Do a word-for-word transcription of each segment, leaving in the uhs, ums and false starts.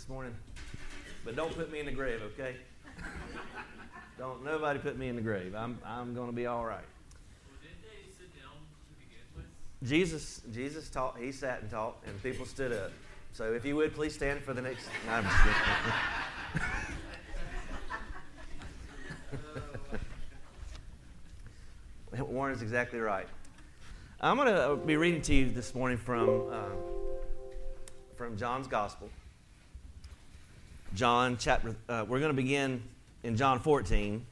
this morning. But don't put me in the grave, okay? Don't nobody put me in the grave. I'm I'm going to be all right. Well, didn't they sit down to begin with? Jesus Jesus taught. He sat and taught, and people stood up. So if you would, please stand for the next. No, I'm just kidding. Warren's exactly right. I'm going to be reading to you this morning from uh, from John's Gospel. John chapter. Uh, we're going to begin in John fourteen.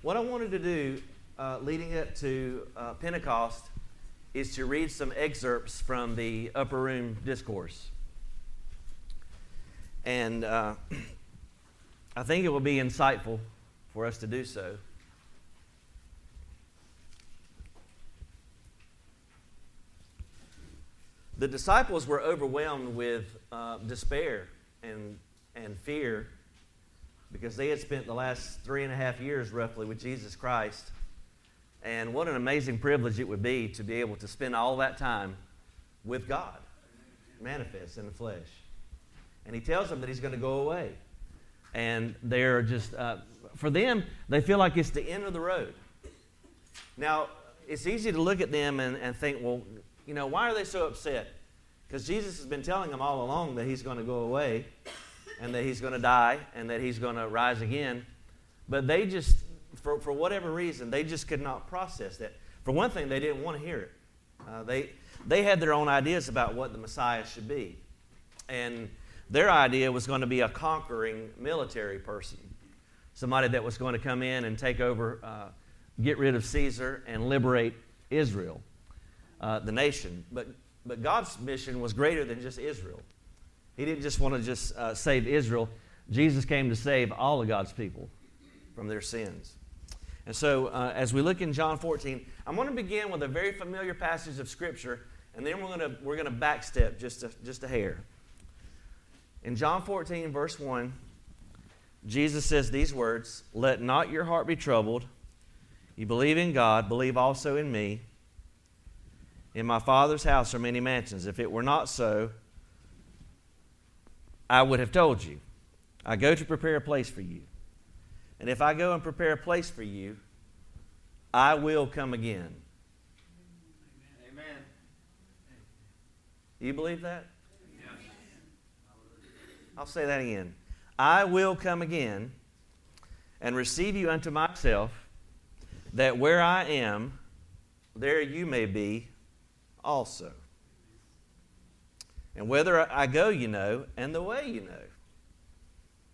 What I wanted to do, uh, leading up to uh, Pentecost, is to read some excerpts from the Upper Room Discourse, and uh, I think it will be insightful for us to do so. The disciples were overwhelmed with uh, despair and and fear because they had spent the last three and a half years roughly with Jesus Christ. And what an amazing privilege it would be to be able to spend all that time with God, manifest in the flesh. And he tells them that he's going to go away. And they're just, uh, for them, they feel like it's the end of the road. Now, it's easy to look at them and, and think, well, you know, why are they so upset? Because Jesus has been telling them all along that he's going to go away and that he's going to die and that he's going to rise again. But they just, for, for whatever reason, they just could not process that. For one thing, they didn't want to hear it. Uh, they they had their own ideas about what the Messiah should be. And their idea was going to be a conquering military person, somebody that was going to come in and take over, uh, get rid of Caesar and liberate Israel. Uh, the nation, but but God's mission was greater than just Israel. He didn't just want to just uh, save Israel. Jesus came to save all of God's people from their sins. And so, uh, as we look in John fourteen, I'm going to begin with a very familiar passage of Scripture, and then we're going to we're going to backstep just a, just a hair. In John fourteen, verse one, Jesus says these words: "Let not your heart be troubled. You believe in God, believe also in me. In my Father's house are many mansions. If it were not so, I would have told you. I go to prepare a place for you. And if I go and prepare a place for you, I will come again." Amen. You believe that? Yes. I'll say that again. "I will come again and receive you unto myself, that where I am, there you may be also. And whether I go, you know, and the way you know."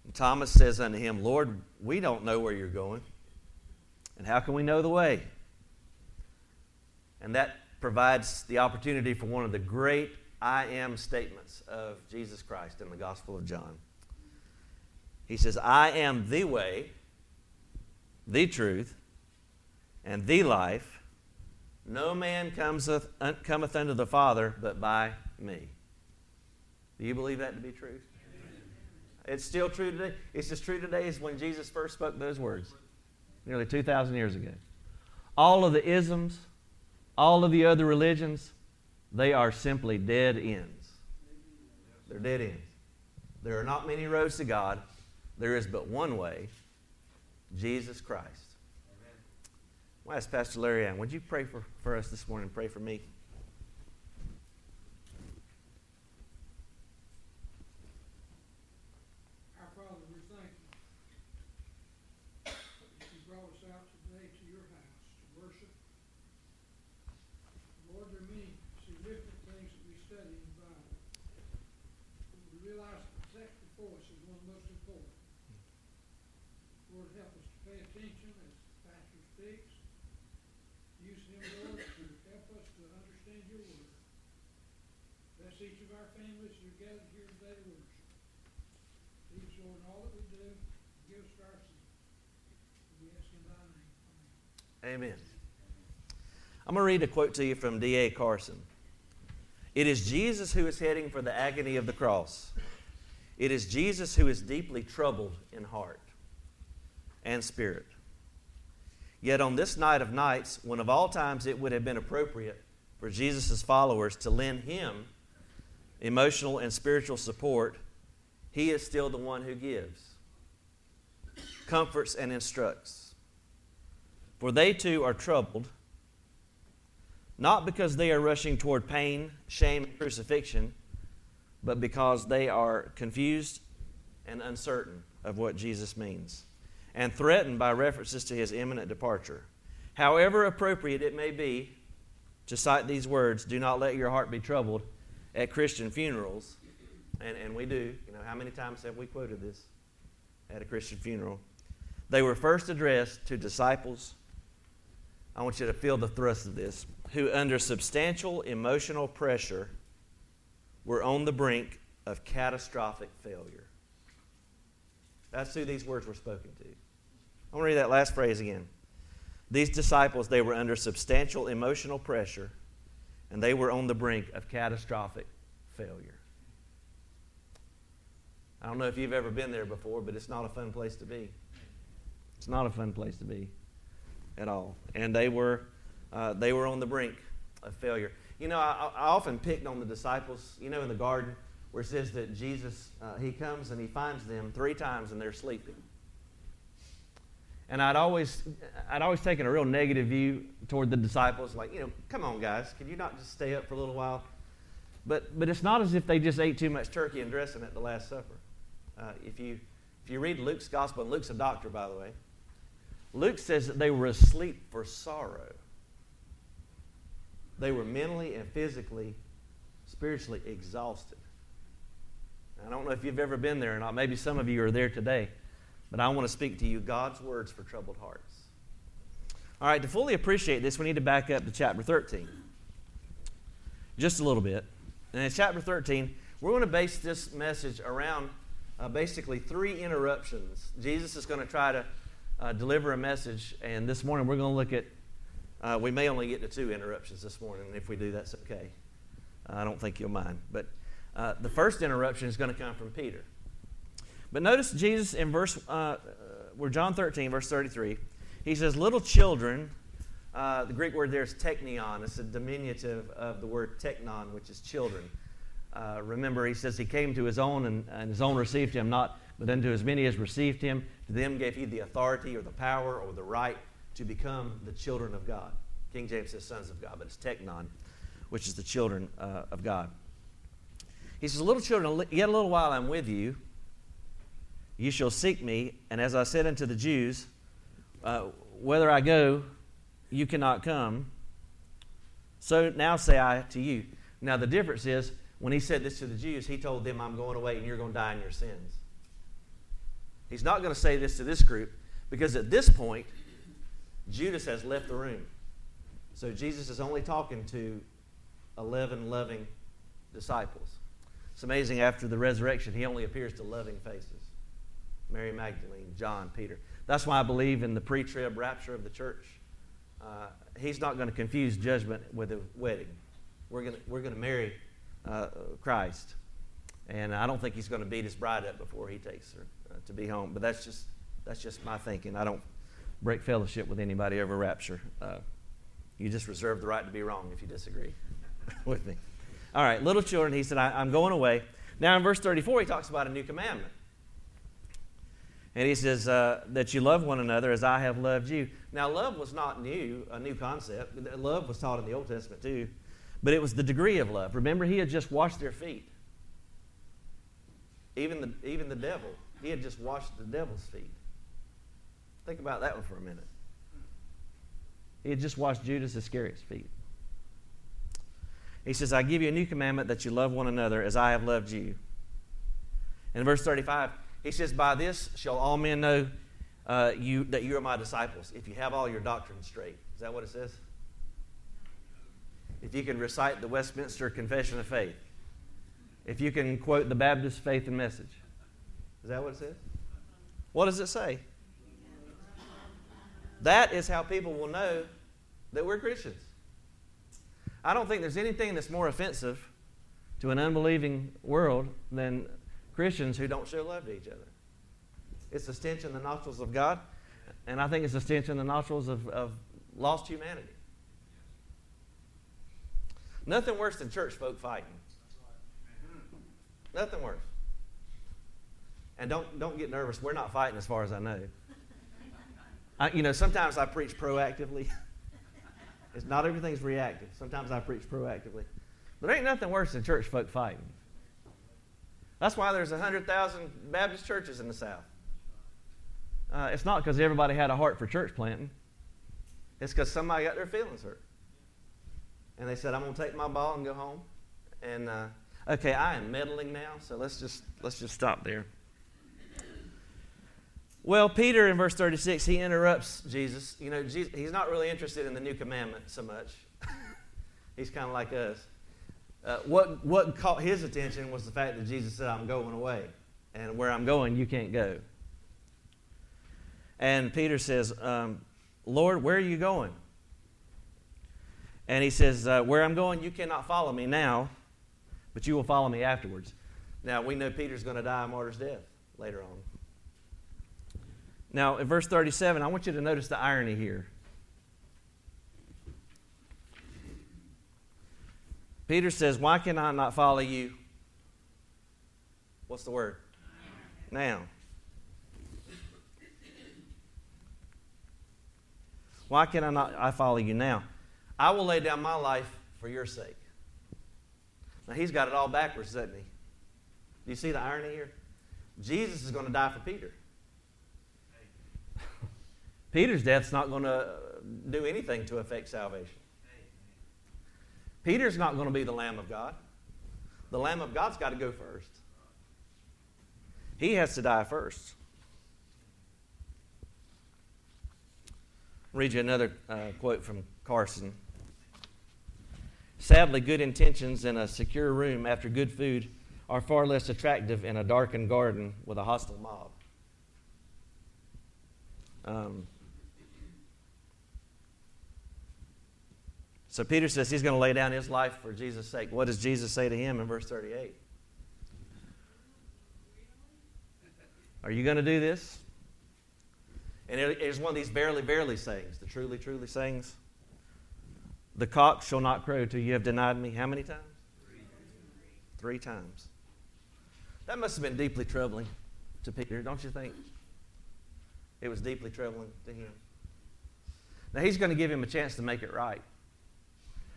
And Thomas says unto him, "Lord, we don't know where you're going, and how can we know the way?" And that provides the opportunity for one of the great I am statements of Jesus Christ in the Gospel of John. He says, "I am the way, the truth, and the life. No man cometh, cometh unto the Father but by me." Do you believe that to be true? Amen. It's still true today. It's as true today as when Jesus first spoke those words nearly two thousand years ago. All of the isms, all of the other religions, they are simply dead ends. They're dead ends. There are not many roads to God. There is but one way, Jesus Christ. Well, ask Pastor Larry Ann, would you pray for, for us this morning? Pray for me. Our Father, we're thankful that you brought us out today to your house to worship. Lord, there are many significant things that we study in the Bible. We realize that the text before us is one of the most important. Lord, help us to pay attention as the pastor speaks. Use him, Lord, to help us to understand your word. Bless each of our families who are gathered here today to worship. Please, Lord, in all that we do, give us our sins. We ask in thy name. Amen. Amen. I'm going to read a quote to you from D A Carson. "It is Jesus who is heading for the agony of the cross. It is Jesus who is deeply troubled in heart and spirit. Yet on this night of nights, when of all times it would have been appropriate for Jesus' followers to lend him emotional and spiritual support, He is still the one who gives, comforts, and instructs. For they too are troubled, not because they are rushing toward pain, shame, and crucifixion, but because they are confused and uncertain of what Jesus means, and threatened by references to his imminent departure. However appropriate it may be to cite these words, do not let your heart be troubled, at Christian funerals, and, and we do, you know, how many times have we quoted this at a Christian funeral? They were first addressed to disciples, I want you to feel the thrust of this, who under substantial emotional pressure were on the brink of catastrophic failure. That's who these words were spoken to. I want to read that last phrase again. These disciples, they were under substantial emotional pressure, and they were on the brink of catastrophic failure. I don't know if you've ever been there before, but it's not a fun place to be. It's not a fun place to be at all. And they were uh, they were on the brink of failure. You know, I, I often picked on the disciples, you know, in the garden, where it says that Jesus, uh, he comes and he finds them three times and they're sleeping. And I'd always, I'd always taken a real negative view toward the disciples, like, you know, come on guys, could you not just stay up for a little while? But, but it's not as if they just ate too much turkey and dressing at the Last Supper. Uh, if you, if you read Luke's gospel, and Luke's a doctor, by the way, Luke says that they were asleep for sorrow. They were mentally and physically, spiritually exhausted. I don't know if you've ever been there or not. Maybe some of you are there today. But I want to speak to you God's words for troubled hearts. All right, to fully appreciate this, we need to back up to chapter thirteen. Just a little bit. And in chapter thirteen, we're going to base this message around uh, basically three interruptions. Jesus is going to try to uh, deliver a message. And this morning we're going to look at, uh, we may only get to two interruptions this morning. If we do, that's okay. I don't think you'll mind. But Uh, the first interruption is going to come from Peter. But notice Jesus in verse, uh, we're John thirteen, verse thirty-three. He says, little children, uh, the Greek word there is technion. It's a diminutive of the word technon, which is children. Uh, remember, he says he came to his own, and, and his own received him not, but unto as many as received him, to them gave he the authority or the power or the right to become the children of God. King James says sons of God, but it's technon, which is the children uh, of God. He says, little children, yet a little while I'm with you. You shall seek me. And as I said unto the Jews, uh, whether I go, you cannot come. So now say I to you. Now the difference is, when he said this to the Jews, he told them, I'm going away and you're going to die in your sins. He's not going to say this to this group, because at this point, Judas has left the room. So Jesus is only talking to eleven loving disciples. It's amazing, after the resurrection, he only appears to loving faces. Mary Magdalene, John, Peter. That's why I believe in the pre-trib rapture of the church. Uh, he's not going to confuse judgment with a wedding. We're going to, we're going to marry uh, Christ. And I don't think he's going to beat his bride up before he takes her uh, to be home. But that's just that's just my thinking. I don't break fellowship with anybody over rapture. Uh, you just reserve the right to be wrong if you disagree with me. All right, little children, he said, I, I'm going away. Now in verse thirty-four, he talks about a new commandment. And he says, uh, that you love one another as I have loved you. Now love was not new, a new concept. Love was taught in the Old Testament too. But it was the degree of love. Remember, he had just washed their feet. Even the, even the devil, he had just washed the devil's feet. Think about that one for a minute. He had just washed Judas Iscariot's feet. He says, I give you a new commandment, that you love one another as I have loved you. And in verse thirty-five, he says, by this shall all men know uh, you that you are my disciples, if you have all your doctrine straight. Is that what it says? If you can recite the Westminster Confession of Faith. If you can quote the Baptist Faith and Message. Is that what it says? What does it say? That is how people will know that we're Christians. I don't think there's anything that's more offensive to an unbelieving world than Christians who don't show love to each other. It's a stench in the nostrils of God, and I think it's a stench in the nostrils of, of lost humanity. Nothing worse than church folk fighting. Nothing worse. And don't don't get nervous. We're not fighting as far as I know. I, you know, sometimes I preach proactively. It's not everything's reactive. Sometimes I preach proactively. But there ain't nothing worse than church folk fighting. That's why there's one hundred thousand Baptist churches in the South. Uh, it's not because everybody had a heart for church planting. It's because somebody got their feelings hurt. And they said, I'm going to take my ball and go home. And, uh, okay, I am meddling now, so let's just let's just stop there. Well, Peter, in verse thirty-six, he interrupts Jesus. You know, Jesus, he's not really interested in the new commandment so much. He's kind of like us. Uh, what, what caught his attention was the fact that Jesus said, I'm going away. And where I'm going, you can't go. And Peter says, um, Lord, where are you going? And he says, uh, where I'm going, you cannot follow me now, but you will follow me afterwards. Now, we know Peter's going to die a martyr's death later on. Now, in verse thirty-seven, I want you to notice the irony here. Peter says, why can I not follow you? What's the word? Now. Why can I not I follow you now? I will lay down my life for your sake. Now, he's got it all backwards, doesn't he? Do you see the irony here? Jesus is going to die for Peter. Peter's death's not going to do anything to affect salvation. Peter's not going to be the Lamb of God. The Lamb of God's got to go first. He has to die first. I'll read you another uh, quote from Carson. Sadly, good intentions in a secure room after good food are far less attractive in a darkened garden with a hostile mob. Um, So Peter says he's going to lay down his life for Jesus' sake. What does Jesus say to him in verse thirty-eight? Are you going to do this? And it is one of these barely, barely sayings, the truly, truly sayings. The cock shall not crow till you have denied me how many times? Three times. That must have been deeply troubling to Peter, don't you think? It was deeply troubling to him. Now he's going to give him a chance to make it right.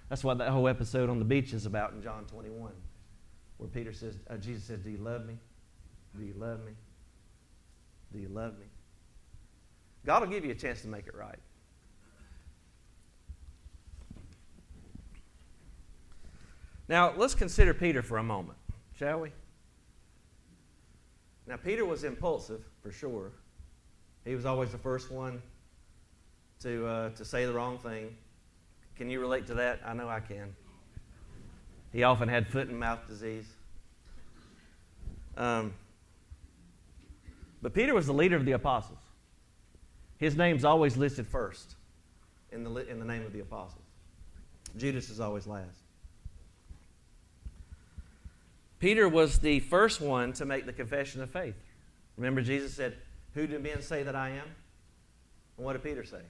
That's what that whole episode on the beach is about in John twenty-one, where Peter says, uh, Jesus says, do you love me? Do you love me? Do you love me? God will give you a chance to make it right. Now, let's consider Peter for a moment, shall we? Now, Peter was impulsive, for sure. He was always the first one to uh, to say the wrong thing. Can you relate to that? I know I can. He often had foot and mouth disease. Um, but Peter was the leader of the apostles. His name's always listed first in the in the name of the apostles. Judas is always last. Peter was the first one to make the confession of faith. Remember, Jesus said, who do men say that I am? And what did Peter say?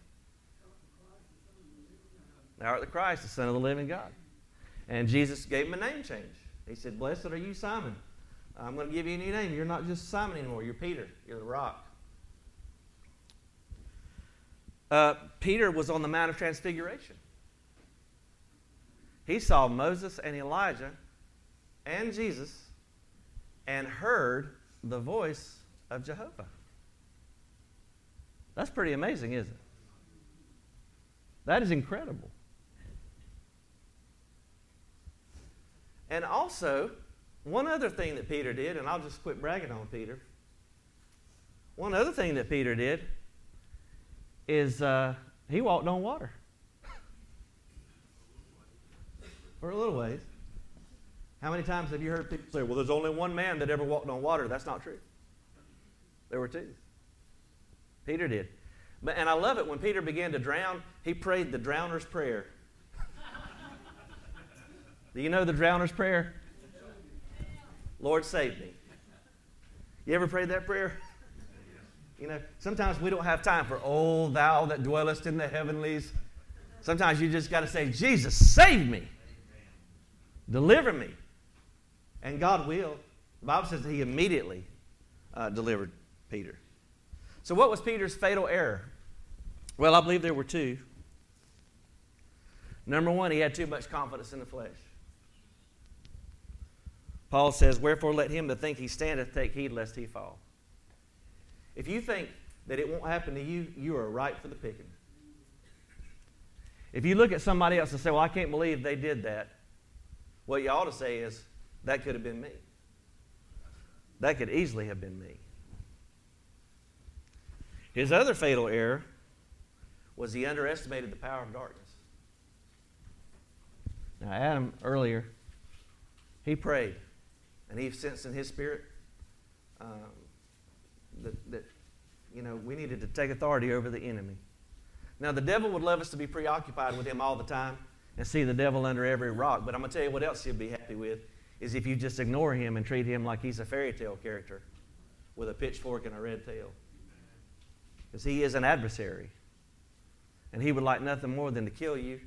Thou art the Christ, the Son of the living God. And Jesus gave him a name change. He said, blessed are you, Simon. I'm going to give you a new name. You're not just Simon anymore. You're Peter. You're the rock. Uh, Peter was on the Mount of Transfiguration. He saw Moses and Elijah and Jesus and heard the voice of Jehovah. That's pretty amazing, isn't it? That is incredible. And also, one other thing that Peter did, and I'll just quit bragging on Peter. One other thing that Peter did is uh, he walked on water for a little ways. How many times have you heard people say, well, there's only one man that ever walked on water? That's not true. There were two. Peter did. But, and I love it, when Peter began to drown, he prayed the drowner's prayer. Do you know the drowner's prayer? Lord, save me. You ever prayed that prayer? You know, sometimes we don't have time for, oh, thou that dwellest in the heavenlies. Sometimes you just got to say, Jesus, save me. Deliver me. And God will. The Bible says that he immediately uh, delivered Peter. So what was Peter's fatal error? Well, I believe there were two. Number one, he had too much confidence in the flesh. Paul says, "Wherefore let him that think he standeth take heed lest he fall." If you think that it won't happen to you, you are ripe for the picking. If you look at somebody else and say, "Well, I can't believe they did that," what you ought to say is, "That could have been me. That could easily have been me." His other fatal error was he underestimated the power of darkness. Now, Adam, earlier, he prayed, and he sensed in his spirit um, that, that, you know, we needed to take authority over the enemy. Now, the devil would love us to be preoccupied with him all the time and see the devil under every rock, but I'm going to tell you what else he'd be happy with is if you just ignore him and treat him like he's a fairy tale character with a pitchfork and a red tail. Because he is an adversary, and he would like nothing more than to kill you,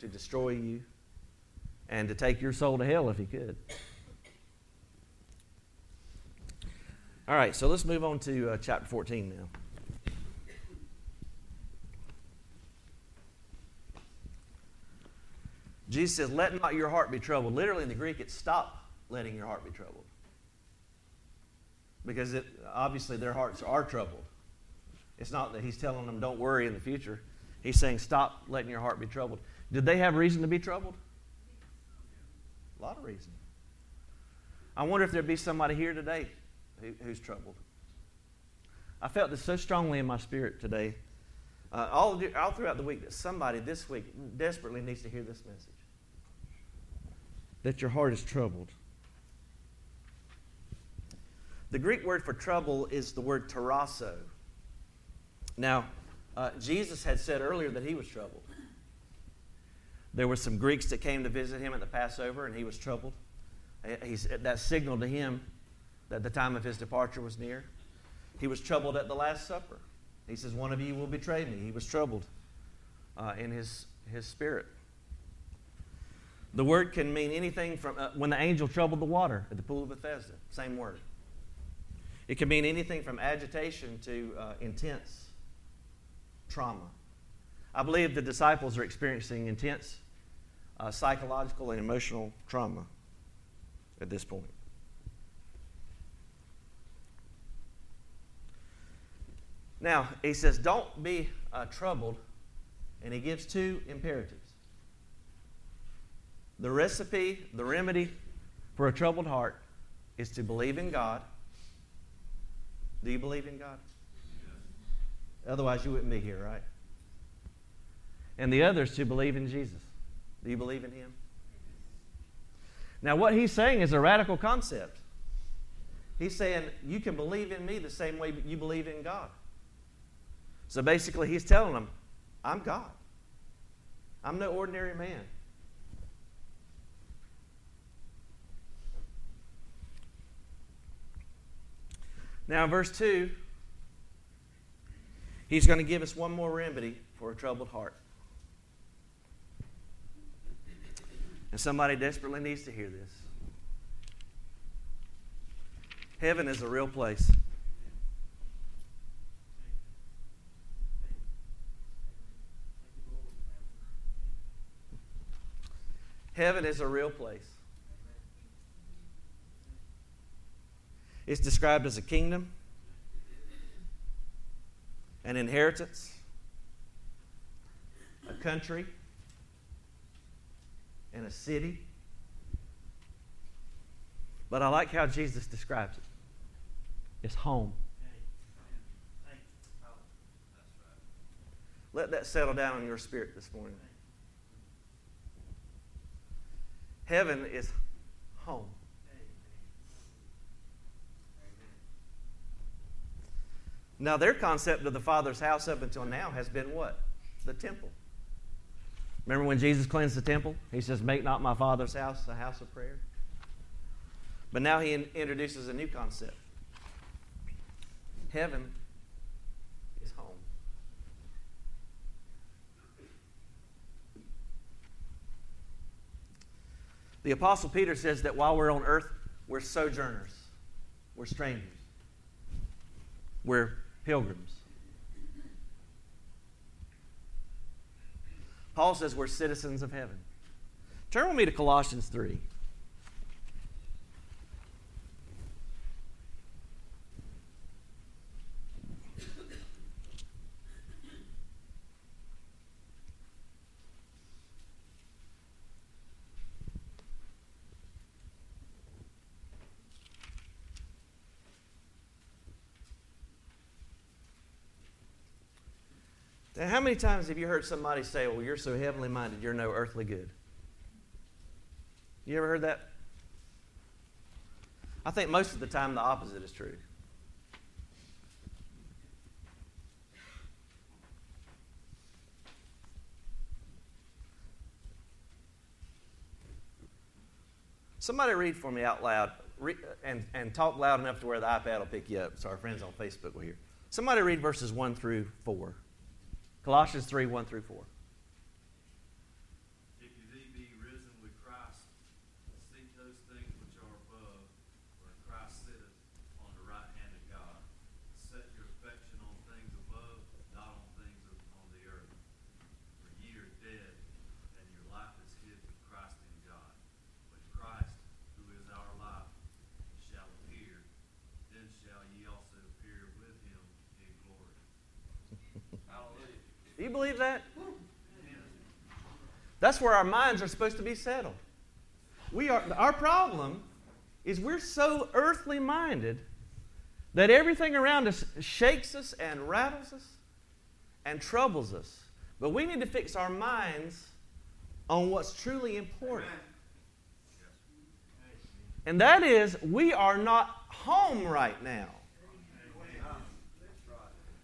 to destroy you, and to take your soul to hell if he could. All right, so let's move on to uh, chapter fourteen now. Jesus says, "Let not your heart be troubled." Literally in the Greek, it's "stop letting your heart be troubled." Because it, obviously their hearts are troubled. It's not that he's telling them don't worry in the future. He's saying stop letting your heart be troubled. Did they have reason to be troubled? A lot of reason. I wonder if there'd be somebody here today who, who's troubled. I felt this so strongly in my spirit today, uh, all, the, all throughout the week, that somebody this week desperately needs to hear this message. That your heart is troubled. The Greek word for trouble is the word tarasso. Now, uh, Jesus had said earlier that he was troubled. There were some Greeks that came to visit him at the Passover, and he was troubled. He's, that signaled to him that the time of his departure was near. He was troubled at the Last Supper. He says, "One of you will betray me." He was troubled uh, in his, his spirit. The word can mean anything from uh, when the angel troubled the water at the pool of Bethesda, same word. It can mean anything from agitation to uh, intense trauma. I believe the disciples are experiencing intense uh, psychological and emotional trauma at this point. Now, he says, don't be uh, troubled, and he gives two imperatives. The recipe, the remedy for a troubled heart is to believe in God. Do you believe in God? Yes. Otherwise, you wouldn't be here, right? And the others to believe in Jesus. Do you believe in him? Now, what he's saying is a radical concept. He's saying, you can believe in me the same way you believe in God. So basically, he's telling them, I'm God. I'm no ordinary man. Now, in verse two, he's going to give us one more remedy for a troubled heart. And somebody desperately needs to hear this. Heaven is a real place. Heaven is a real place. It's described as a kingdom, an inheritance, a country, and a city. But I like how Jesus describes it. It's home. Let that settle down in your spirit this morning. Heaven is home. Now, their concept of the Father's house up until now has been what? The temple. Remember when Jesus cleansed the temple? He says, "Make not my Father's house a house of prayer." But now he in- introduces a new concept. Heaven is home. The Apostle Peter says that while we're on earth, we're sojourners. We're strangers. We're pilgrims. Paul says we're citizens of heaven. Turn with me to Colossians three. Now, how many times have you heard somebody say, well, you're so heavenly minded, you're no earthly good? You ever heard that? I think most of the time the opposite is true. Somebody read for me out loud re- and, and talk loud enough to where the iPad will pick you up so our friends on Facebook will hear. Somebody read verses one through four. Colossians three, one through four. If ye be risen with Christ, seek those things which are above, where Christ sitteth on the right hand of God. Set your affection on things above, not on things on the earth. For ye are dead, and your life is hid with Christ in God. When Christ, who is our life, shall appear, then shall ye also appear with him in glory. Hallelujah. Do you believe that? That's where our minds are supposed to be settled. We are, our problem is we're so earthly minded that everything around us shakes us and rattles us and troubles us. But we need to fix our minds on what's truly important. And that is, we are not home right now.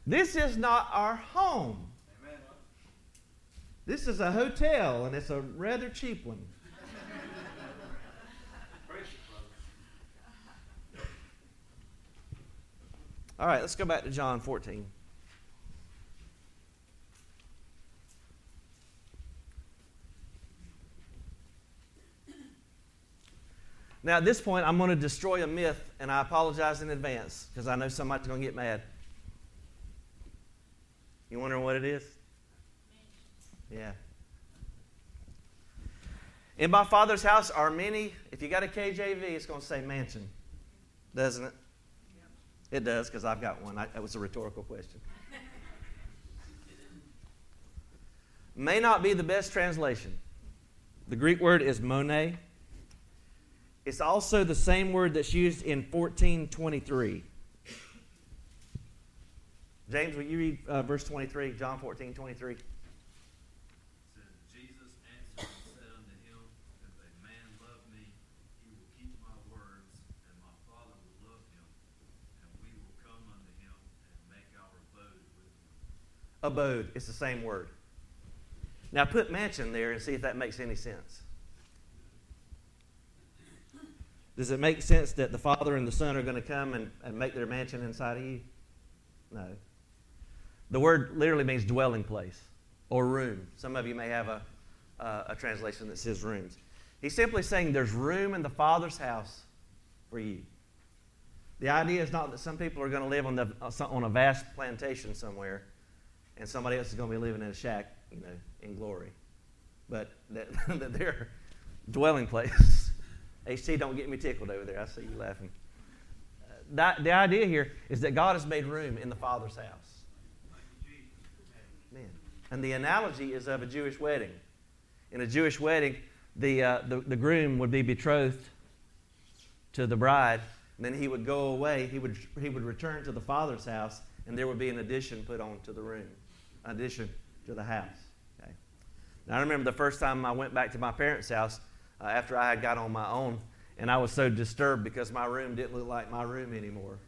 This is not our home. This is a hotel, and it's a rather cheap one. All right, let's go back to John fourteen. Now, at this point, I'm going to destroy a myth, and I apologize in advance, because I know somebody's going to get mad. You wondering what it is? Yeah. In my Father's house are many. If you got a K J V, it's going to say mansion, doesn't it? Yep. It does, because I've got one. I, that was a rhetorical question. May not be the best translation. The Greek word is mone. It's also the same word that's used in fourteen twenty-three. James, will you read uh, verse twenty-three, John fourteen twenty-three? Abode. It's the same word. Now put mansion there and see if that makes any sense. Does it make sense that the Father and the Son are going to come and, and make their mansion inside of you? No. The word literally means dwelling place or room. Some of you may have a, uh, a translation that says rooms. He's simply saying there's room in the Father's house for you. The idea is not that some people are going to live on, the, on a vast plantation somewhere, and somebody else is going to be living in a shack, you know, in glory. But that, that their dwelling place. H T, don't get me tickled over there. I see you laughing. Uh, that, the idea here is that God has made room in the Father's house. Man. And the analogy is of a Jewish wedding. In a Jewish wedding, the, uh, the, the groom would be betrothed to the bride, and then he would go away. He would, he would return to the Father's house, and there would be an addition put on to the room. Addition to the house. Okay. Now I remember the first time I went back to my parents' house uh, after I had got on my own, and I was so disturbed because my room didn't look like my room anymore.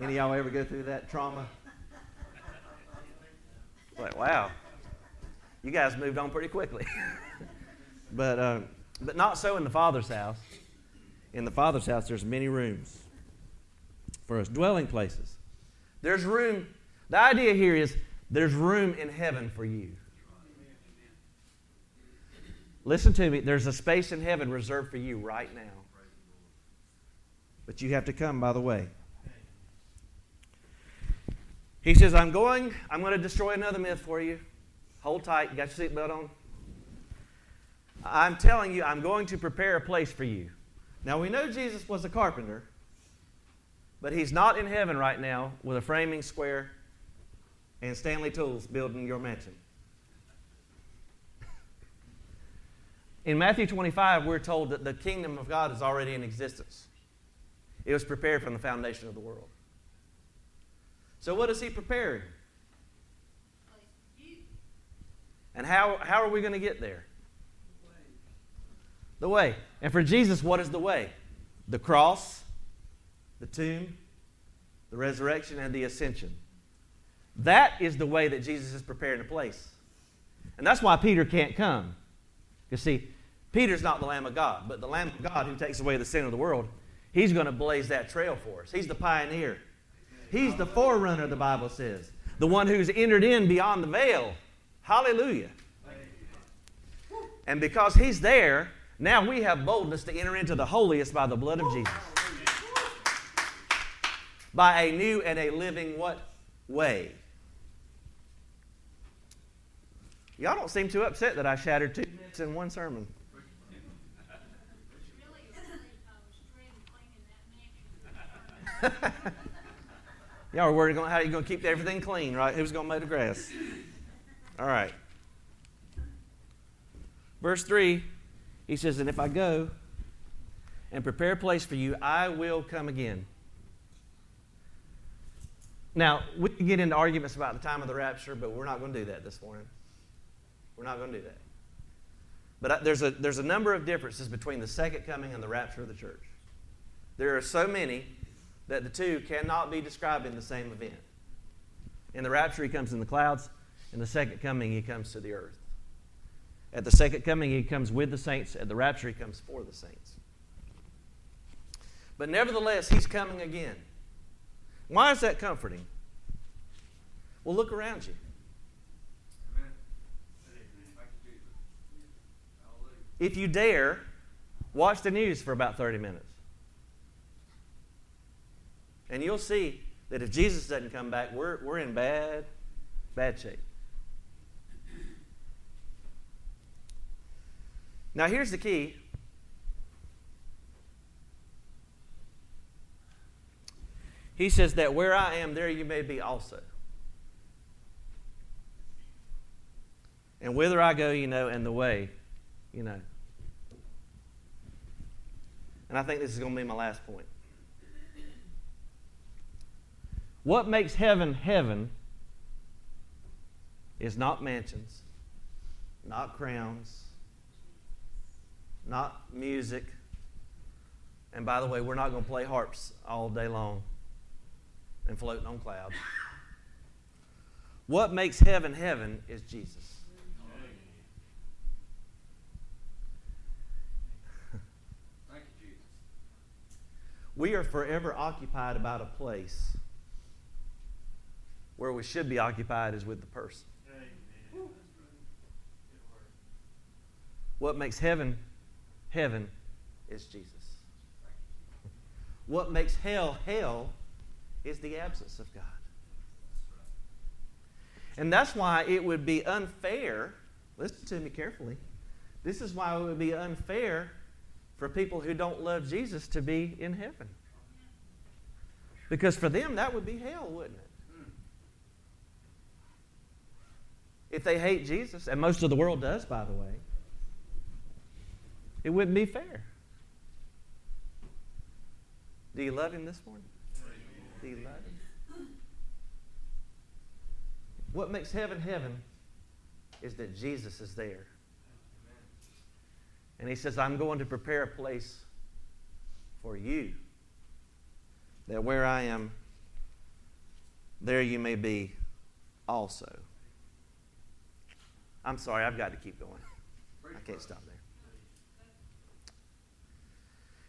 Any of y'all ever go through that trauma? Like, wow, you guys moved on pretty quickly. but uh, but not so in the Father's house. In the Father's house, there's many rooms for us, dwelling places. There's room. The idea here is there's room in heaven for you. Listen to me. There's a space in heaven reserved for you right now. But you have to come by the way. He says, I'm going, I'm going to destroy another myth for you. Hold tight. You got your seatbelt on? I'm telling you, I'm going to prepare a place for you. Now, we know Jesus was a carpenter, but he's not in heaven right now with a framing square and Stanley Tools building your mansion. In Matthew twenty-five, we're told that the kingdom of God is already in existence. It was prepared from the foundation of the world. So what is he preparing? And how, how are we going to get there? The way. And for Jesus, what is the way? The cross, the tomb, the resurrection, and the ascension. That is the way that Jesus is preparing a place. And that's why Peter can't come. You see, Peter's not the Lamb of God, but the Lamb of God who takes away the sin of the world, he's going to blaze that trail for us. He's the pioneer. He's the forerunner, the Bible says. The one who's entered in beyond the veil. Hallelujah. And because he's there, now we have boldness to enter into the holiest by the blood of Jesus. By a new and a living what? Way. Y'all don't seem too upset that I shattered two minutes in one sermon. Y'all are worried about how you're going to keep everything clean, right? Who's going to mow the grass? All right. Verse three, he says, and if I go and prepare a place for you, I will come again. Now, we can get into arguments about the time of the rapture, but we're not going to do that this morning. We're not going to do that. But there's a, there's a number of differences between the second coming and the rapture of the church. There are so many that the two cannot be described in the same event. In the rapture, he comes in the clouds. In the second coming, he comes to the earth. At the second coming, he comes with the saints. At the rapture, he comes for the saints. But nevertheless, he's coming again. Why is that comforting? Well, look around you. If you dare, watch the news for about thirty minutes. And you'll see that if Jesus doesn't come back, we're, we're in bad, bad shape. Now, here's the key. He says that where I am, there you may be also. And whither I go, you know, and the way, you know. And I think this is going to be my last point. What makes heaven heaven is not mansions, not crowns, not music. And by the way, we're not going to play harps all day long and floating on clouds. What makes heaven heaven is Jesus. Thank you, Jesus. We are forever occupied about a place where we should be occupied is with the person. Amen. What makes heaven heaven is Jesus. What makes hell hell is the absence of God. And that's why it would be unfair, listen to me carefully, this is why it would be unfair for people who don't love Jesus to be in heaven. Because for them, that would be hell, wouldn't it? If they hate Jesus, and most of the world does, by the way, it wouldn't be fair. Do you love him this morning? Do you love him? What makes heaven heaven is that Jesus is there. And he says, I'm going to prepare a place for you, that where I am, there you may be also. I'm sorry, I've got to keep going. I can't stop there.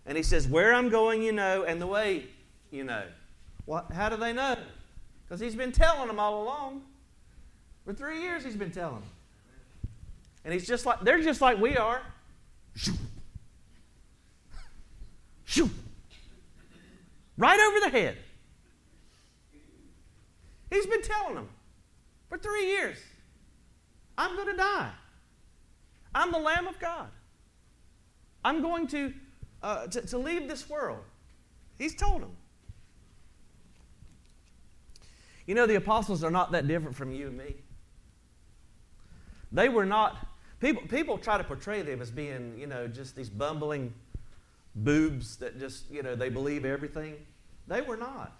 And he says, where I'm going, you know, and the way, you know. What? How do they know? Because he's been telling them all along. For three years he's been telling them. And he's just like, they're just like we are. Shoo. Shoo. Right over the head. He's been telling them for three years, I'm going to die. I'm the Lamb of God. I'm going to, uh, to, to leave this world. He's told them. You know, the apostles are not that different from you and me. They were not, people, people try to portray them as being, you know, just these bumbling boobs that just, you know, they believe everything. They were not.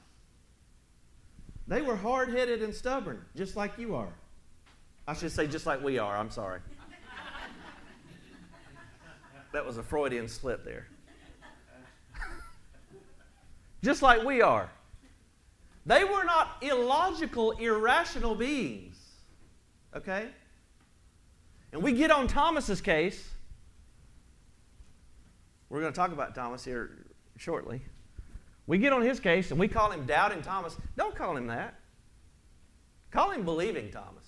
They were hard-headed and stubborn, just like you are. I should say just like we are, I'm sorry. That was a Freudian slip there. Just like we are. They were not illogical, irrational beings. Okay? And we get on Thomas's case. We're going to talk about Thomas here shortly. We get on his case and we call him Doubting Thomas. Don't call him that. Call him Believing Thomas.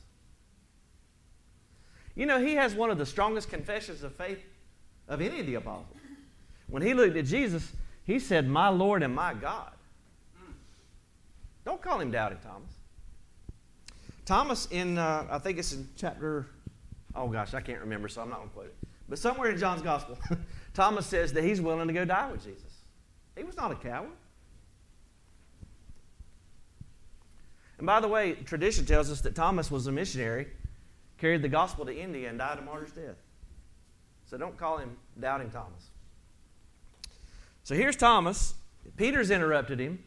You know, he has one of the strongest confessions of faith of any of the apostles. When he looked at Jesus, he said, "My Lord and my God." Don't call him Doubting Thomas. Thomas in, uh, I think it's in chapter, oh gosh, I can't remember, so I'm not going to quote it. But somewhere in John's Gospel, Thomas says that he's willing to go die with Jesus. He was not a coward. And by the way, tradition tells us that Thomas was a missionary, carried the gospel to India, and died a martyr's death. So don't call him Doubting Thomas. So here's Thomas. Peter's interrupted him.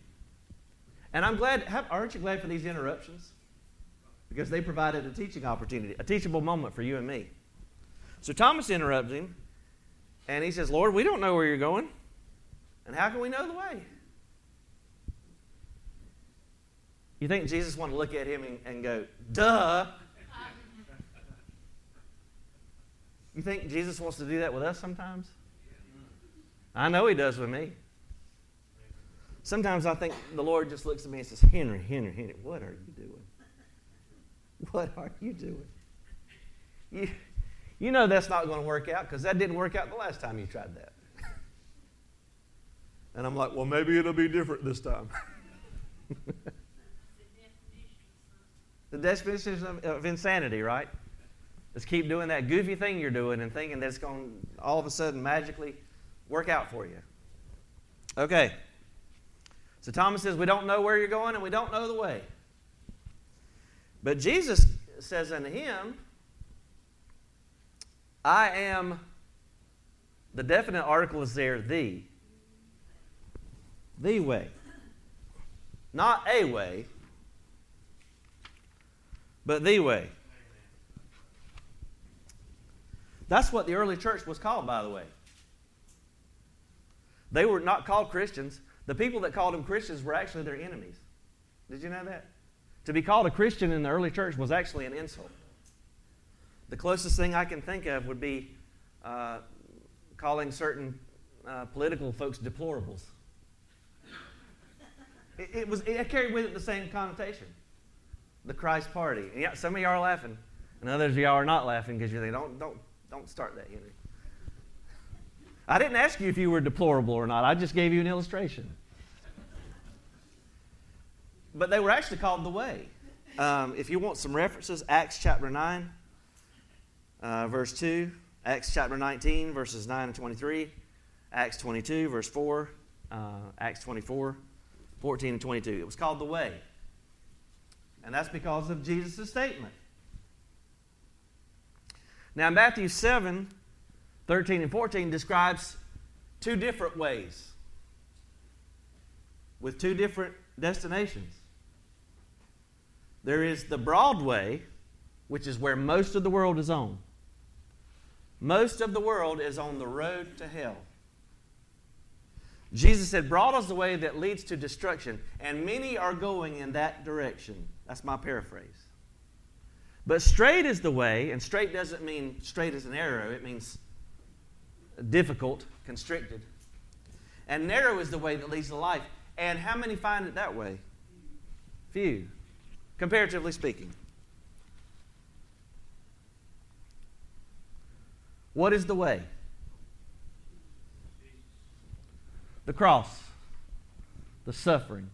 And I'm glad, aren't you glad for these interruptions? Because they provided a teaching opportunity, a teachable moment for you and me. So Thomas interrupted him, and he says, "Lord, we don't know where you're going, and how can we know the way?" You think Jesus wanted to look at him and, and go, "Duh." You think Jesus wants to do that with us sometimes? I know he does with me. Sometimes I think the Lord just looks at me and says, "Henry, Henry, Henry, what are you doing? What are you doing? You, you know that's not going to work out because that didn't work out the last time you tried that." And I'm like, "Well, maybe it'll be different this time." The definition of, of insanity, right? Is keep doing that goofy thing you're doing and thinking that it's going to all of a sudden magically work out for you. Okay. So Thomas says, "We don't know where you're going and we don't know the way." But Jesus says unto him, "I am," the definite article is there, "the," the way. Not a way, but the way. That's what the early church was called, by the way. They were not called Christians. The people that called them Christians were actually their enemies. Did you know that? To be called a Christian in the early church was actually an insult. The closest thing I can think of would be uh, calling certain uh, political folks deplorables. It, it was it carried with it the same connotation. The Christ Party. And yeah, some of y'all are laughing, and others of y'all are not laughing because you're thinking, don't don't don't start that, Henry. I didn't ask you if you were deplorable or not. I just gave you an illustration. But they were actually called the way. Um, if you want some references, Acts chapter nine, uh, verse two. Acts chapter nineteen, verses nine and twenty-three. Acts twenty-two, verse four. Uh, Acts twenty-four, fourteen and twenty-two. It was called the way. And that's because of Jesus' statement. Now, Matthew seven, thirteen and fourteen describes two different ways with two different destinations. There is the broad way, which is where most of the world is on. Most of the world is on the road to hell. Jesus said, "Broad is the way that leads to destruction, and many are going in that direction." That's my paraphrase. But straight is the way, and straight doesn't mean straight as an arrow. It means difficult, constricted. And narrow is the way that leads to life. And how many find it that way? Few, comparatively speaking. What is the way? The cross, the suffering,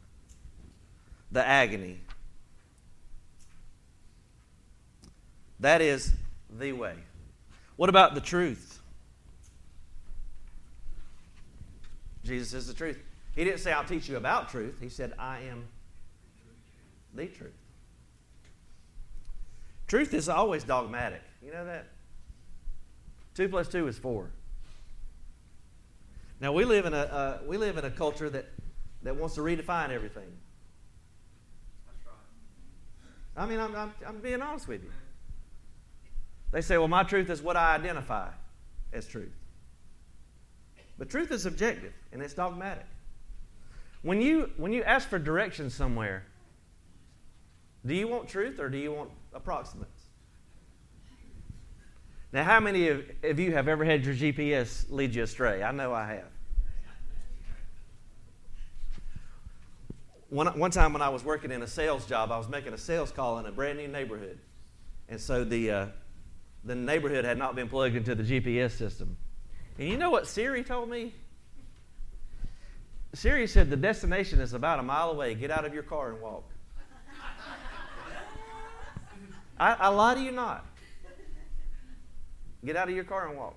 the agony, That is the way. What about the truth? Jesus is the truth. He didn't say, I'll teach you about truth. He said, I am the truth. Truth is always dogmatic. You know that? Two plus two is four. Now, we live in a uh, we live in a culture that, that wants to redefine everything. That's right. I mean, I'm, I'm I'm being honest with you. They say, well, my truth is what I identify as truth. But truth is subjective, and it's dogmatic. When you when you ask for directions somewhere, do you want truth or do you want approximates? Now, how many of, of you have ever had your G P S lead you astray? I know I have. One, one time when I was working in a sales job, I was making a sales call in a brand new neighborhood. And so the uh, the neighborhood had not been plugged into the G P S system. And you know what Siri told me? Siri said, the destination is about a mile away. Get out of your car and walk. I, I lie to you not. Get out of your car and walk.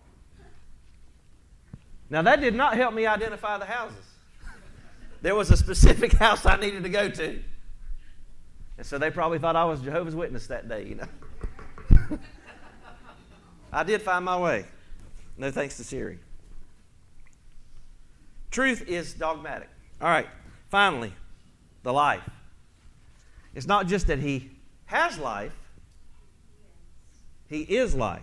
Now, that did not help me identify the houses. There was a specific house I needed to go to. And so they probably thought I was Jehovah's Witness that day, you know. I did find my way. No thanks to Siri. Truth is dogmatic. All right, finally, the life. It's not just that he has life. He is life.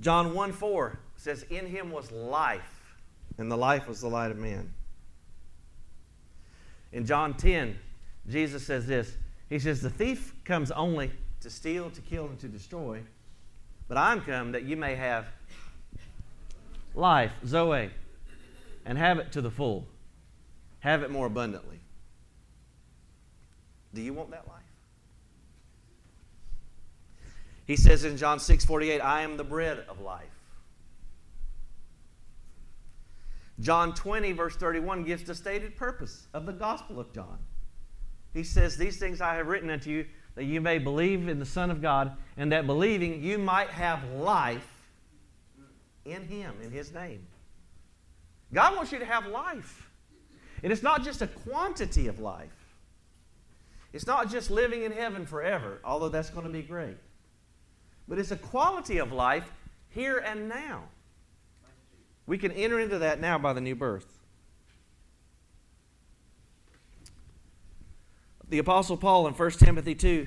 John one four says, in him was life, and the life was the light of men. In John ten, Jesus says this. He says, the thief comes only to steal, to kill, and to destroy, but I'm come that you may have life, Zoe, and have it to the full. Have it more abundantly. Do you want that life? He says in John six forty-eight, I am the bread of life. John twenty, verse thirty-one, gives the stated purpose of the Gospel of John. He says, these things I have written unto you, that you may believe in the Son of God, and that believing you might have life in Him, in His name. God wants you to have life. And it's not just a quantity of life. It's not just living in heaven forever, although that's going to be great. But it's a quality of life here and now. We can enter into that now by the new birth. The Apostle Paul in First Timothy two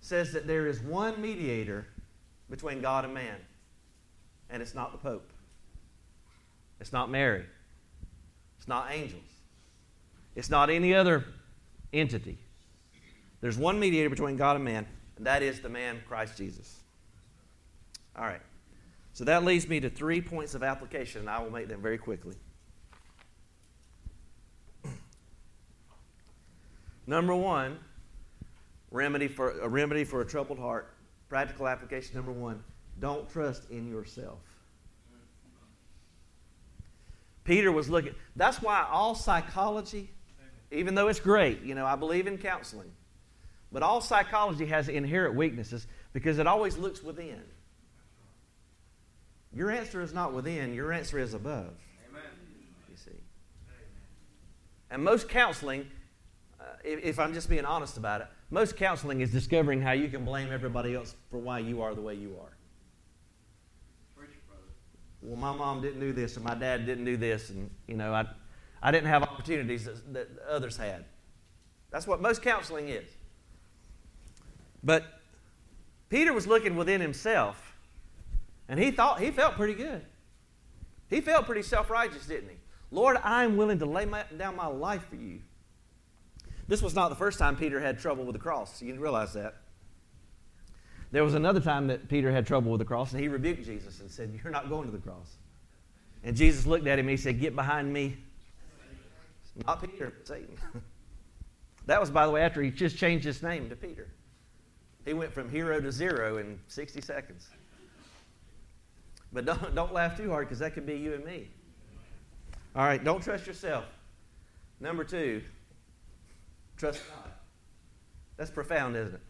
says that there is one mediator between God and man, and it's not the Pope. It's not Mary. It's not angels. It's not any other entity. There's one mediator between God and man, and that is the man Christ Jesus. All right, so that leads me to three points of application, and I will make them very quickly. Number one, remedy for a remedy for a troubled heart. Practical application number one, don't trust in yourself. Peter was looking. That's why all psychology, even though it's great, you know, I believe in counseling, but all psychology has inherent weaknesses because it always looks within. Your answer is not within. Your answer is above. Amen. You see. Amen. And most counseling, uh, if, if I'm just being honest about it, most counseling is discovering how you can blame everybody else for why you are the way you are. Well, my mom didn't do this, and my dad didn't do this, and you know, I, I didn't have opportunities that, that others had. That's what most counseling is. But Peter was looking within himself. And he thought, he felt pretty good. He felt pretty self-righteous, didn't he? Lord, I am willing to lay my, down my life for you. This was not the first time Peter had trouble with the cross. So you didn't realize that. There was another time that Peter had trouble with the cross, and he rebuked Jesus and said, you're not going to the cross. And Jesus looked at him and he said, get behind me. Not Peter, but Satan. That was, by the way, after he just changed his name to Peter. He went from hero to zero in sixty seconds. But don't, don't laugh too hard, because that could be you and me. All right, don't trust yourself. Number two, trust God. That's profound, isn't it?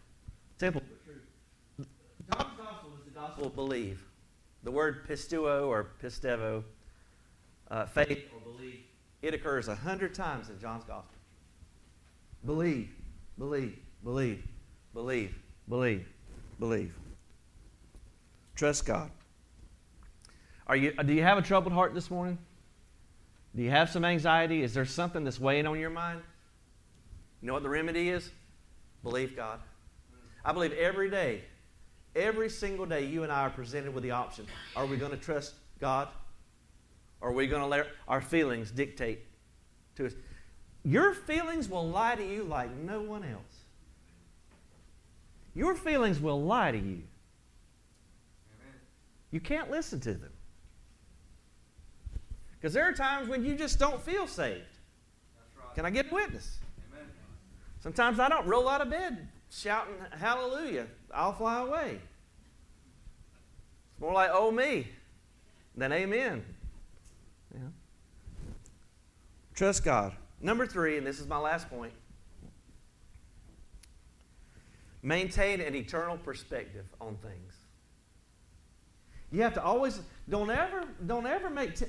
Simple but true. God's gospel is the gospel of believe. The word pistuo or pistevo, uh, faith or belief, it occurs a hundred times in John's gospel. Believe, believe, believe, believe, believe, believe. Trust God. Are you? Do you have a troubled heart this morning? Do you have some anxiety? Is there something that's weighing on your mind? You know what the remedy is? Believe God. I believe every day, every single day, you and I are presented with the option. Are we going to trust God? Or are we going to let our feelings dictate to us? Your feelings will lie to you like no one else. Your feelings will lie to you. You can't listen to them. Because there are times when you just don't feel saved. That's right. Can I get a witness? Amen. Sometimes I don't roll out of bed shouting, hallelujah, I'll fly away. It's more like, oh me, than amen. Yeah. Trust God. Number three, and this is my last point. Maintain an eternal perspective on things. You have to always, don't ever, don't ever make, te-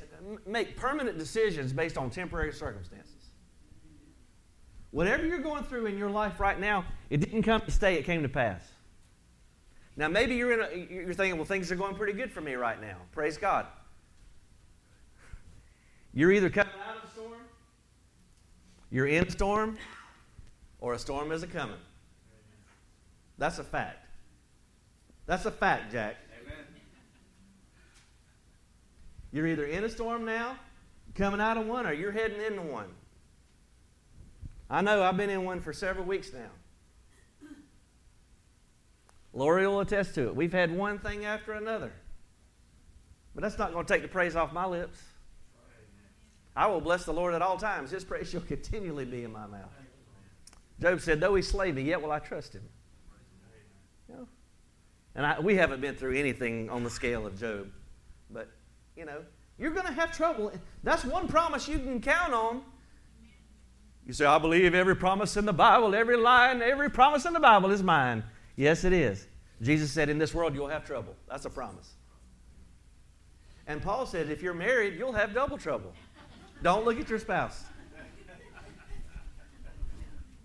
make permanent decisions based on temporary circumstances. Whatever you're going through in your life right now, it didn't come to stay, it came to pass. Now maybe you're, in a, you're thinking, well, things are going pretty good for me right now. Praise God. You're either coming out of a storm, you're in a storm, or a storm is a-coming. That's a fact. That's a fact, Jack. You're either in a storm now, coming out of one, or you're heading into one. I know I've been in one for several weeks now. Lori will attest to it. We've had one thing after another. But that's not going to take the praise off my lips. I will bless the Lord at all times. His praise shall continually be in my mouth. Job said, though he slay me, yet will I trust him. You know? And I, we haven't been through anything on the scale of Job. But you know, you're going to have trouble. That's one promise you can count on. You say, I believe every promise in the Bible, every line, every promise in the Bible is mine. Yes, it is. Jesus said, in this world you'll have trouble. That's a promise. And Paul said, if you're married, you'll have double trouble. Don't look at your spouse.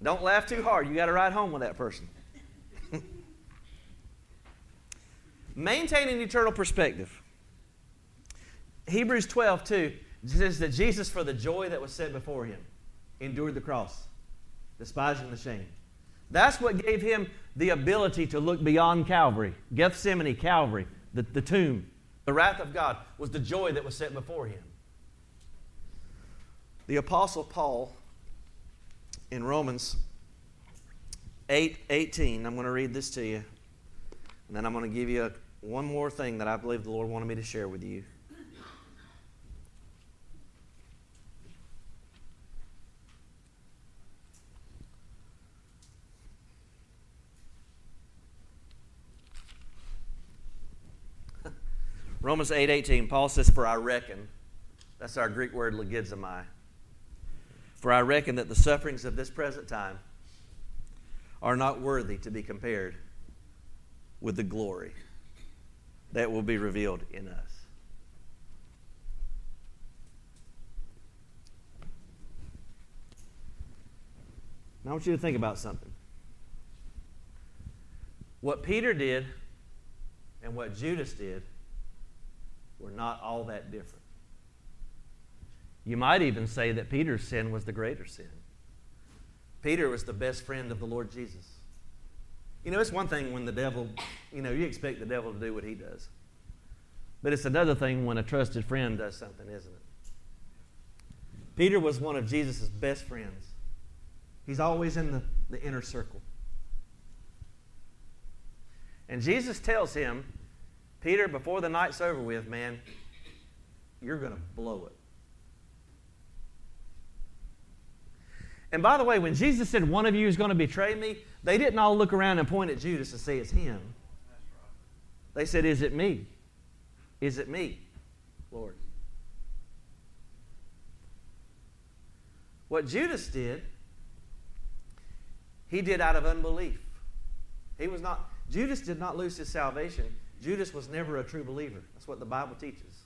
Don't laugh too hard. You got to ride home with that person. Maintain an eternal perspective. Hebrews twelve two says that Jesus, for the joy that was set before him, endured the cross, despising the shame. That's what gave him the ability to look beyond Calvary, Gethsemane, Calvary, the, the tomb. The wrath of God was the joy that was set before him. The Apostle Paul in Romans eight eighteen, I'm going to read this to you, and then I'm going to give you a, one more thing that I believe the Lord wanted me to share with you. Romans eight eighteen, Paul says, for I reckon, that's our Greek word logizomai, for I reckon that the sufferings of this present time are not worthy to be compared with the glory that will be revealed in us. Now I want you to think about something. What Peter did and what Judas did were not all that different. You might even say that Peter's sin was the greater sin. Peter was the best friend of the Lord Jesus. You know, it's one thing when the devil, you know, you expect the devil to do what he does. But it's another thing when a trusted friend does something, isn't it? Peter was one of Jesus' best friends. He's always in the, the inner circle. And Jesus tells him, Peter, before the night's over with, man, you're going to blow it. And by the way, when Jesus said, one of you is going to betray me, they didn't all look around and point at Judas and say, it's him. They said, is it me? Is it me, Lord? What Judas did, he did out of unbelief. He was not, Judas did not lose his salvation. Judas was never a true believer. That's what the Bible teaches.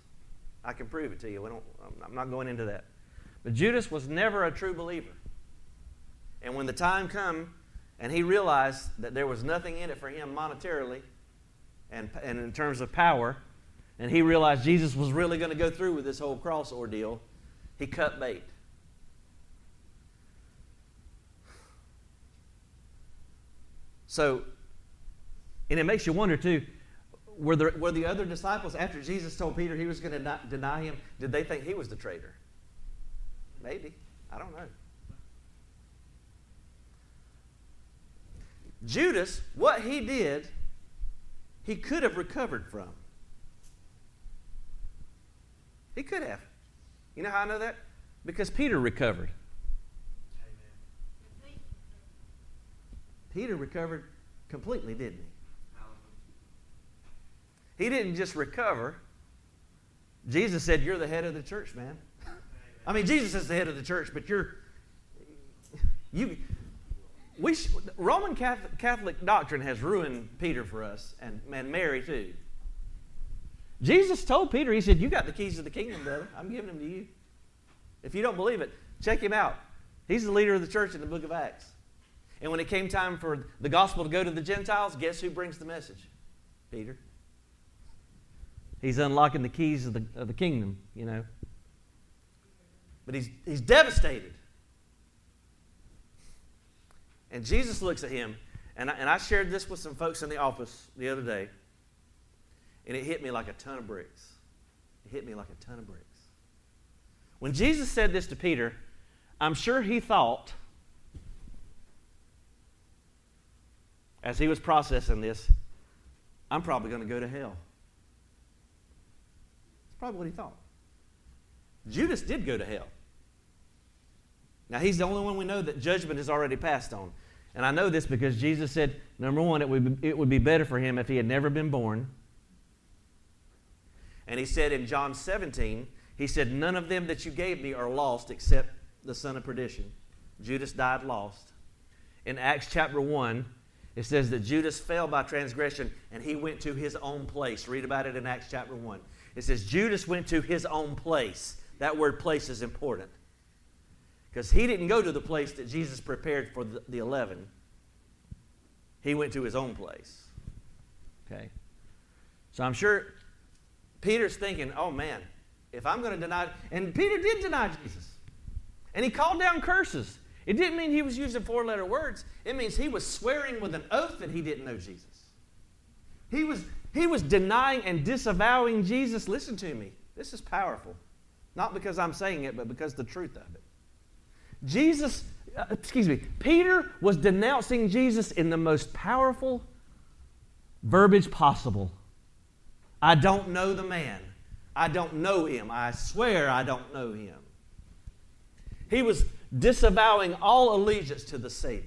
I can prove it to you. We don't, I'm not going into that. But Judas was never a true believer. And when the time come, and he realized that there was nothing in it for him monetarily and, and in terms of power, and he realized Jesus was really going to go through with this whole cross ordeal, he cut bait. So, and it makes you wonder too, were the, were the other disciples, after Jesus told Peter he was going to deny him, did they think he was the traitor? Maybe. I don't know. Judas, what he did, he could have recovered from. He could have. You know how I know that? Because Peter recovered. Amen. Peter recovered completely, didn't he? He didn't just recover. Jesus said, "You're the head of the church, man." I mean, Jesus is the head of the church, but you're you. We sh- Roman Catholic, Catholic doctrine has ruined Peter for us, and, and Mary too. Jesus told Peter, he said, "You got the keys to the kingdom, brother. I'm giving them to you. If you don't believe it, check him out. He's the leader of the church in the book of Acts." And when it came time for the gospel to go to the Gentiles, guess who brings the message? Peter. He's unlocking the keys of the, of the kingdom, you know. But he's he's devastated. And Jesus looks at him, and I, and I shared this with some folks in the office the other day, and it hit me like a ton of bricks. It hit me like a ton of bricks. When Jesus said this to Peter, I'm sure he thought, as he was processing this, I'm probably going to go to hell. That's probably what he thought. Judas did go to hell. Now, he's the only one we know that judgment is already passed on. And I know this because Jesus said, number one, it would be, it would be better for him if he had never been born. And he said in John seventeen, he said, "None of them that you gave me are lost except the son of perdition." Judas died lost. In Acts chapter one, it says that Judas fell by transgression and he went to his own place. Read about it in Acts chapter one. It says Judas went to his own place. That word place is important. Because he didn't go to the place that Jesus prepared for the eleven. He went to his own place. Okay? So I'm sure Peter's thinking, oh man, if I'm going to deny... And Peter did deny Jesus. And he called down curses. It didn't mean he was using four-letter words. It means he was swearing with an oath that he didn't know Jesus. He was, he was denying and disavowing Jesus. Listen to me. This is powerful. Not because I'm saying it, but because the truth of it. Jesus, uh, excuse me, Peter was denouncing Jesus in the most powerful verbiage possible. I don't know the man. I don't know him. I swear I don't know him. He was disavowing all allegiance to the Savior.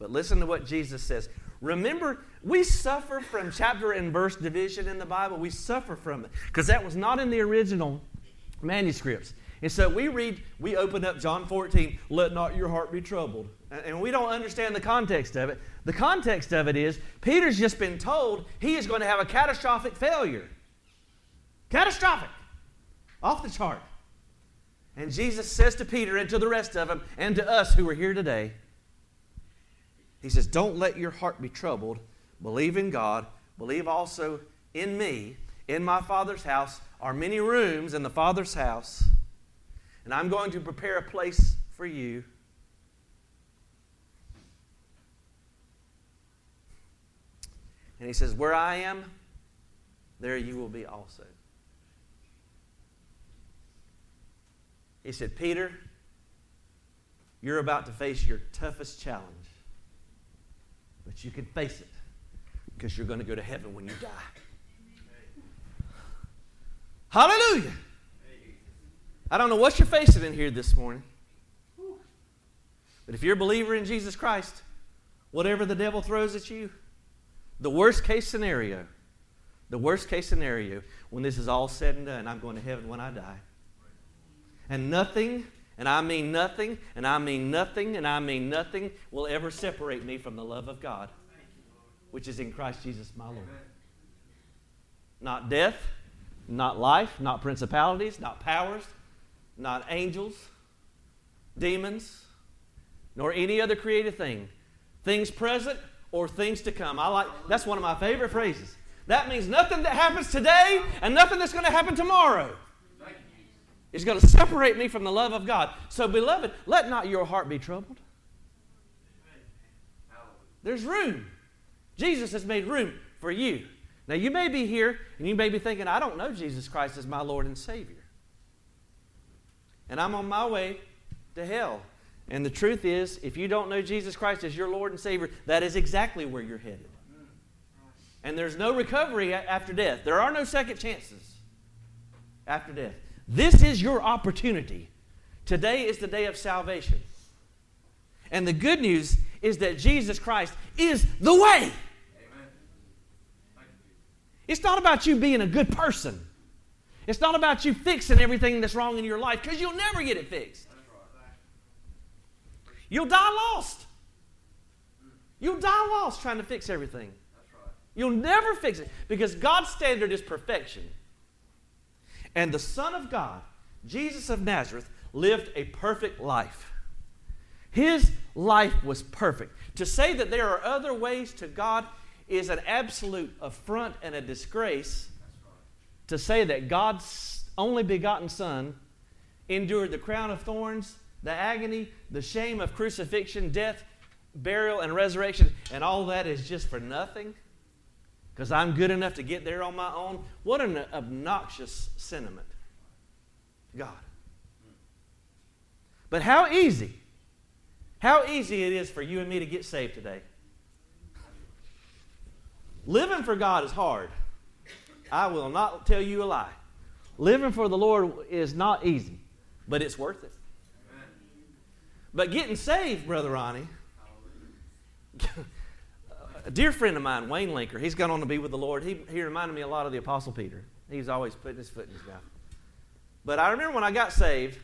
But listen to what Jesus says. Remember, we suffer from chapter and verse division in the Bible. We suffer from it because that was not in the original manuscripts. And so we read, we open up John fourteen, "Let not your heart be troubled." And we don't understand the context of it. The context of it is, Peter's just been told he is going to have a catastrophic failure. Catastrophic. Off the chart. And Jesus says to Peter and to the rest of them, and to us who are here today, he says, "Don't let your heart be troubled. Believe in God. Believe also in me. In my Father's house are many rooms in the Father's house. And I'm going to prepare a place for you." And he says, "Where I am, there you will be also." He said, "Peter, you're about to face your toughest challenge. But you can face it because you're going to go to heaven when you die." Hallelujah! I don't know what you're facing in here this morning. But if you're a believer in Jesus Christ, whatever the devil throws at you, the worst case scenario, the worst case scenario, when this is all said and done, I'm going to heaven when I die. And nothing, And I mean nothing, and I mean nothing, and I mean nothing will ever separate me from the love of God, which is in Christ Jesus my Lord. Not death, not life, not principalities, not powers, not angels, demons, nor any other created thing. Things present or things to come. I like that's one of my favorite phrases. That means nothing that happens today and nothing that's going to happen tomorrow is going to separate me from the love of God. So, beloved, let not your heart be troubled. There's room. Jesus has made room for you. Now, you may be here and you may be thinking, I don't know Jesus Christ as my Lord and Savior. And I'm on my way to hell. And the truth is, if you don't know Jesus Christ as your Lord and Savior, that is exactly where you're headed. And there's no recovery after death. There are no second chances after death. This is your opportunity. Today is the day of salvation. And the good news is that Jesus Christ is the way. Amen. It's not about you being a good person. It's not about you fixing everything that's wrong in your life, because you'll never get it fixed. You'll die lost. You'll die lost trying to fix everything. You'll never fix it, because God's standard is perfection. And the Son of God, Jesus of Nazareth, lived a perfect life. His life was perfect. To say that there are other ways to God is an absolute affront and a disgrace. To say that God's only begotten Son endured the crown of thorns, the agony, the shame of crucifixion, death, burial, and resurrection, and all that is just for nothing, because I'm good enough to get there on my own. What an obnoxious sentiment. God. But how easy, how easy it is for you and me to get saved today. Living for God is hard. I will not tell you a lie. Living for the Lord is not easy, but it's worth it. But getting saved, Brother Ronnie, a dear friend of mine, Wayne Linker, he's gone on to be with the Lord. He, he reminded me a lot of the Apostle Peter. He's always putting his foot in his mouth. But I remember when I got saved,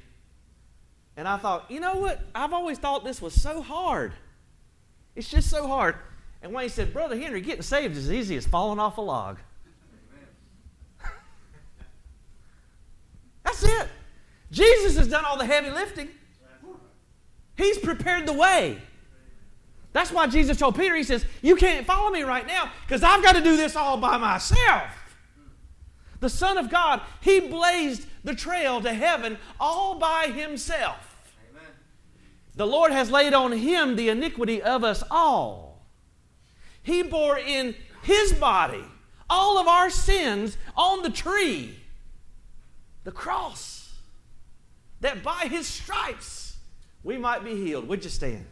and I thought, you know what? I've always thought this was so hard. It's just so hard. And Wayne said, Brother Henry, getting saved is as easy as falling off a log. That's it. Jesus has done all the heavy lifting. He's prepared the way. That's why Jesus told Peter, he says, you can't follow me right now because I've got to do this all by myself. The Son of God, he blazed the trail to heaven all by himself. Amen. The Lord has laid on him the iniquity of us all. He bore in his body all of our sins on the tree, the cross, that by his stripes we might be healed. Would you stand?